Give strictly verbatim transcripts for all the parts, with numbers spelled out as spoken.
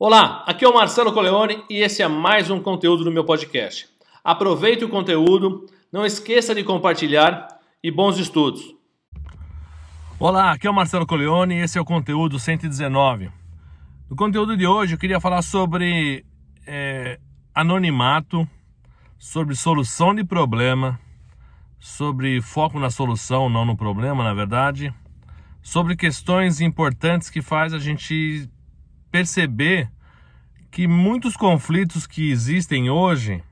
Olá, aqui é o Marcelo Coleone e esse é mais um conteúdo do meu podcast. Aproveite o conteúdo, não esqueça de compartilhar e bons estudos. Olá, aqui é o Marcelo Coleone e esse é o conteúdo cento e dezenove. No conteúdo de hoje eu queria falar sobre é, anonimato, sobre solução de problema, sobre foco na solução, não no problema, na verdade, sobre questões importantes que faz a gente perceber que muitos conflitos que existem hoje,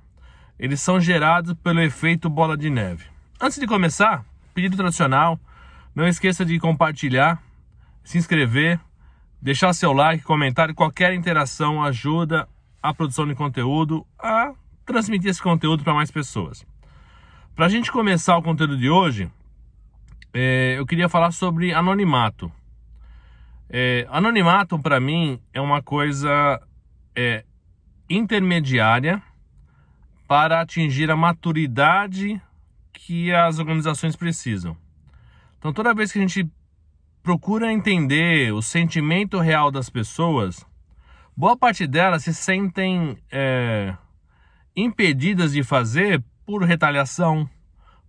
eles são gerados pelo efeito bola de neve. Antes de começar, pedido tradicional, não esqueça de compartilhar, se inscrever, deixar seu like, comentário, qualquer interação ajuda a produção de conteúdo, a transmitir esse conteúdo para mais pessoas. Para a gente começar o conteúdo de hoje, eh, eu queria falar sobre anonimato. É, anonimato para mim é uma coisa é, intermediária para atingir a maturidade que as organizações precisam. Então toda vez que a gente procura entender o sentimento real das pessoas, boa parte delas se sentem é, impedidas de fazer por retaliação,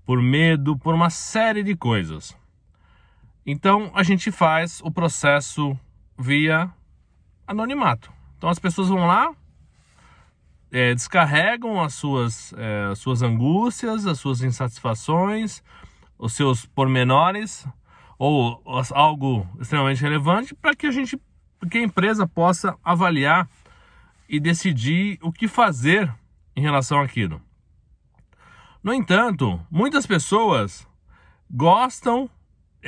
por medo, por uma série de coisas. Então, a gente faz o processo via anonimato. Então, as pessoas vão lá, é, descarregam as suas, é, as suas angústias, as suas insatisfações, os seus pormenores, ou, ou algo extremamente relevante, para que a gente, que a empresa possa avaliar e decidir o que fazer em relação àquilo. No entanto, muitas pessoas gostam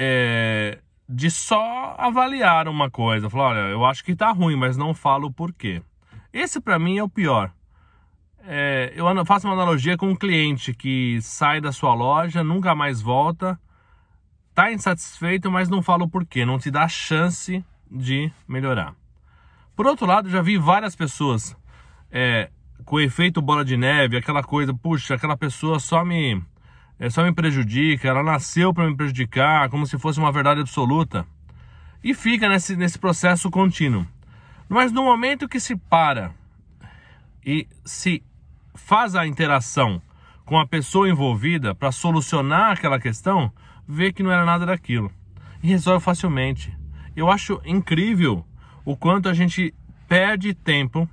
É, de só avaliar uma coisa, falar, olha, eu acho que tá ruim, mas não falo o porquê. Esse para mim é o pior. É, eu faço uma analogia com um cliente que sai da sua loja, nunca mais volta, tá insatisfeito, mas não fala o porquê, não te dá chance de melhorar. Por outro lado, já vi várias pessoas é, com o efeito bola de neve, aquela coisa, puxa, aquela pessoa só me... É, só me prejudica, ela nasceu para me prejudicar, como se fosse uma verdade absoluta. E fica nesse, nesse processo contínuo. Mas no momento que se para e se faz a interação com a pessoa envolvida para solucionar aquela questão, vê que não era nada daquilo. E resolve facilmente. Eu acho incrível o quanto a gente perde tempo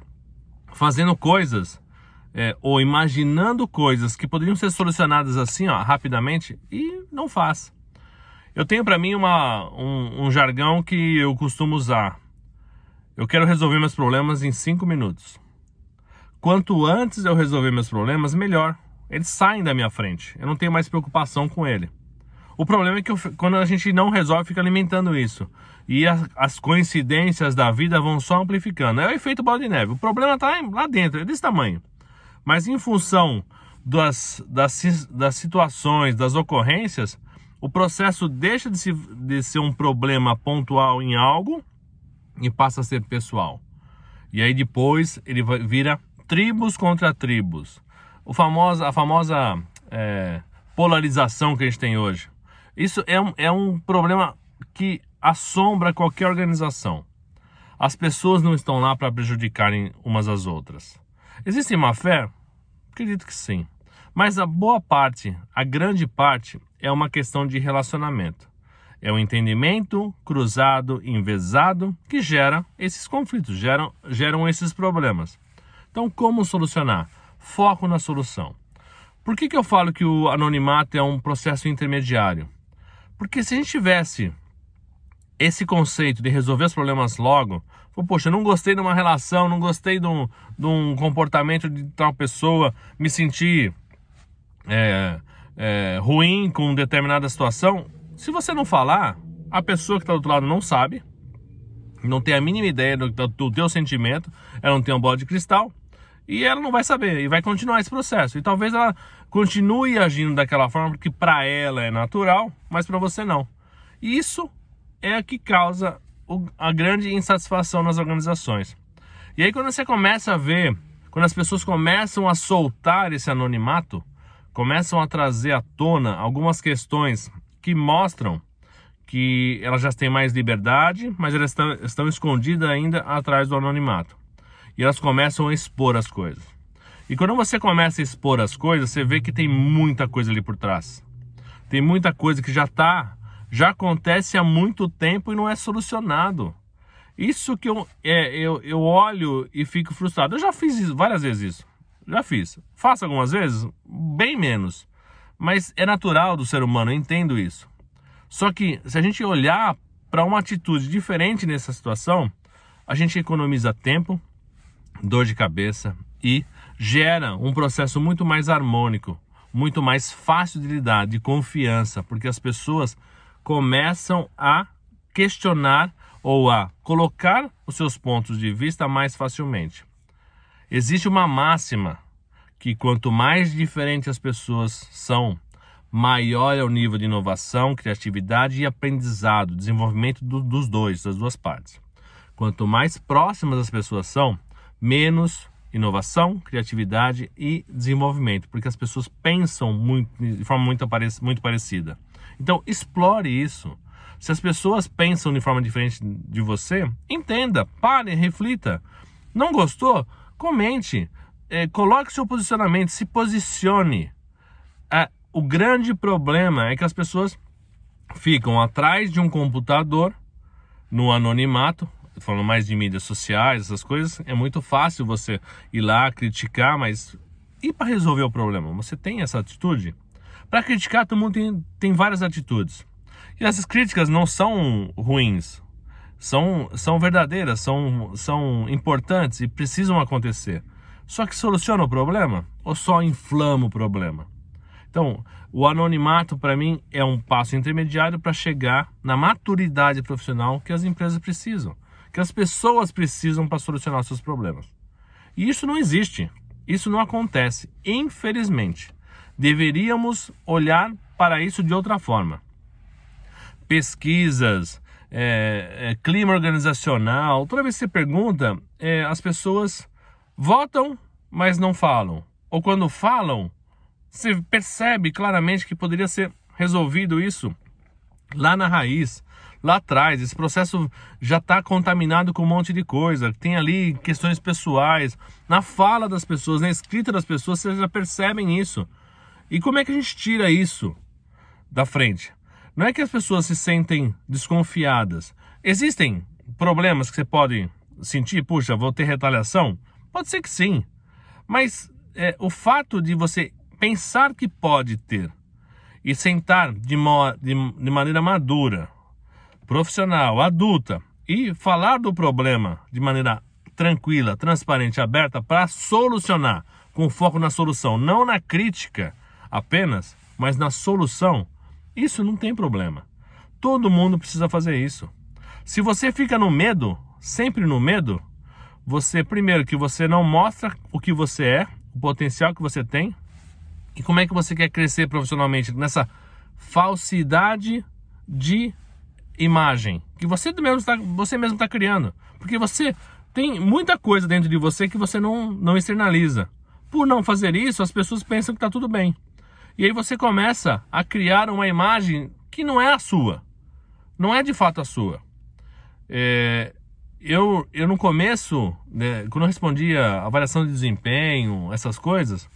fazendo coisas É, ou imaginando coisas que poderiam ser solucionadas assim, ó, rapidamente, e não faz. Eu tenho para mim uma, um, um jargão que eu costumo usar. Eu quero resolver meus problemas em cinco minutos. Quanto antes eu resolver meus problemas, melhor. Eles saem da minha frente. Eu não tenho mais preocupação com ele. O problema é que eu, quando a gente não resolve, fica alimentando isso. E a, as coincidências da vida vão só amplificando. É o efeito bola de neve. O problema está lá dentro, é desse tamanho. Mas em função das, das, das situações, das ocorrências, o processo deixa de, se, de ser um problema pontual em algo e passa a ser pessoal. E aí depois ele vai, vira tribos contra tribos. O famoso, a famosa é, polarização que a gente tem hoje. Isso é um, é um problema que assombra qualquer organização. As pessoas não estão lá para prejudicarem umas às outras. Existe má fé? Acredito que sim. Mas a boa parte, a grande parte, é uma questão de relacionamento. É um entendimento cruzado, envezado, que gera esses conflitos, geram, geram esses problemas. Então, como solucionar? Foco na solução. Por que que eu falo que o anonimato é um processo intermediário? Porque se a gente tivesse esse conceito de resolver os problemas logo, poxa, não gostei de uma relação, não gostei de um, de um comportamento de tal pessoa, me senti é, é, ruim com determinada situação. Se você não falar, a pessoa que está do outro lado não sabe, não tem a mínima ideia do, do teu sentimento, ela não tem uma bola de cristal e ela não vai saber e vai continuar esse processo. E talvez ela continue agindo daquela forma porque para ela é natural, mas para você não. E isso é o que causa o, a grande insatisfação nas organizações. E aí quando você começa a ver, quando as pessoas começam a soltar esse anonimato, começam a trazer à tona algumas questões que mostram que elas já têm mais liberdade, mas elas estão, estão escondidas ainda atrás do anonimato. e elas começam a expor as coisas. E quando você começa a expor as coisas, você vê que tem muita coisa ali por trás. Tem muita coisa que já tá, já acontece há muito tempo e não é solucionado. Isso que eu, é, eu, eu olho e fico frustrado. Eu já fiz isso, várias vezes isso. Já fiz. Faço algumas vezes, bem menos. Mas é natural do ser humano, eu entendo isso. Só que se a gente olhar para uma atitude diferente nessa situação, a gente economiza tempo, dor de cabeça e gera um processo muito mais harmônico, muito mais fácil de lidar, de confiança, porque as pessoas começam a questionar ou a colocar os seus pontos de vista mais facilmente. Existe uma máxima que quanto mais diferentes as pessoas são, maior é o nível de inovação, criatividade e aprendizado, desenvolvimento do, dos dois, das duas partes. Quanto mais próximas as pessoas são, menos inovação, criatividade e desenvolvimento, porque as pessoas pensam muito, de forma muito, muito parecida. Então, explore isso. Se as pessoas pensam de forma diferente de você, entenda, pare, reflita. Não gostou? Comente, eh, coloque seu posicionamento, se posicione. Ah, o grande problema é que as pessoas ficam atrás de um computador, no anonimato, falando mais de mídias sociais, essas coisas. É muito fácil você ir lá criticar, mas e para resolver o problema? Você tem essa atitude? Para criticar, todo mundo tem, tem várias atitudes. E essas críticas não são ruins, são, são verdadeiras, são, são importantes e precisam acontecer. Só que soluciona o problema ou só inflama o problema? Então, o anonimato para mim é um passo intermediário para chegar na maturidade profissional que as empresas precisam, que as pessoas precisam para solucionar seus problemas. E isso não existe, isso não acontece, infelizmente. Deveríamos olhar para isso de outra forma. Pesquisas, é, é, clima organizacional, toda vez que você pergunta, é, as pessoas votam, mas não falam. Ou quando falam, você percebe claramente que poderia ser resolvido isso lá na raiz, lá atrás. Esse processo já está contaminado com um monte de coisa, tem ali questões pessoais. Na fala das pessoas, na escrita das pessoas, vocês já percebem isso. E como é que a gente tira isso da frente? Não é que as pessoas se sentem desconfiadas. Existem problemas que você pode sentir, puxa, vou ter retaliação? Pode ser que sim, mas é, o fato de você pensar que pode ter e sentar de, mo- de, de maneira madura, profissional, adulta e falar do problema de maneira tranquila, transparente, aberta para solucionar, com foco na solução, não na crítica apenas, mas na solução. Isso não tem problema. Todo mundo precisa fazer isso. Se você fica no medo, sempre no medo, você, primeiro, que você não mostra o que você é, o potencial que você tem, e como é que você quer crescer profissionalmente nessa falsidade de imagem que você mesmo está, você mesmo está criando. Porque você tem muita coisa dentro de você que você não, não externaliza. Por não fazer isso, as pessoas pensam que está tudo bem. E aí você começa a criar uma imagem que não é a sua, não é de fato a sua. É, eu, eu no começo, né, quando eu respondia avaliação de desempenho, essas coisas,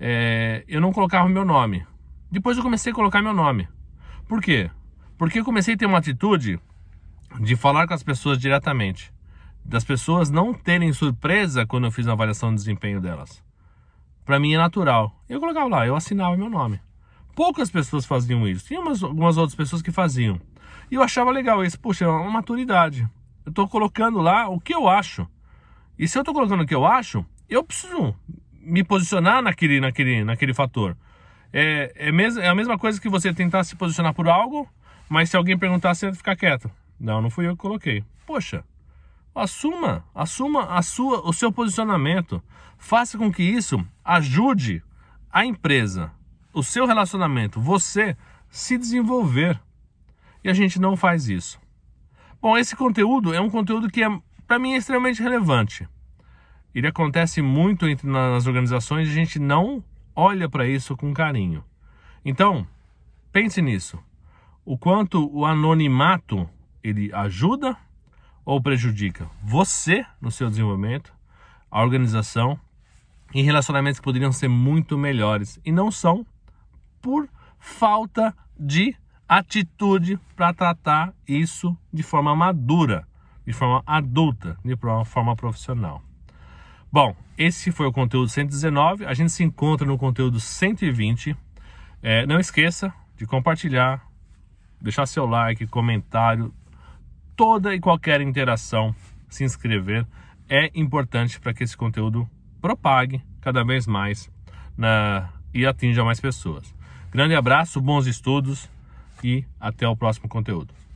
é, eu não colocava o meu nome. Depois eu comecei a colocar meu nome. Por quê? Porque eu comecei a ter uma atitude de falar com as pessoas diretamente, das pessoas não terem surpresa quando eu fiz a avaliação de desempenho delas. Para mim é natural. Eu colocava lá, eu assinava meu nome. Poucas pessoas faziam isso. Tinha umas, algumas outras pessoas que faziam. E eu achava legal isso. Puxa, é uma maturidade. Eu estou colocando lá o que eu acho. E se eu estou colocando o que eu acho, eu preciso me posicionar naquele, naquele, naquele fator. É, é, mes- é a mesma coisa que você tentar se posicionar por algo, mas se alguém perguntar, você fica quieto. Não, não fui eu que coloquei. Poxa. Assuma, assuma a sua, o seu posicionamento. Faça com que isso ajude a empresa, o seu relacionamento, você se desenvolver. E a gente não faz isso. Bom, esse conteúdo é um conteúdo que, é, para mim, é extremamente relevante. Ele acontece muito entre, nas organizações e a gente não olha para isso com carinho. Então, pense nisso. O quanto o anonimato ele ajuda ou prejudica você no seu desenvolvimento a organização em relacionamentos que poderiam ser muito melhores e não são, por falta de atitude para tratar isso de forma madura, de forma adulta, de forma profissional. Bom, esse foi o conteúdo cento e dezenove, a gente se encontra no conteúdo cento e vinte. É, não esqueça de compartilhar, deixar seu like, comentário, toda e qualquer interação, se inscrever é importante para que esse conteúdo propague cada vez mais na, e atinja mais pessoas. Grande abraço, bons estudos e até o próximo conteúdo.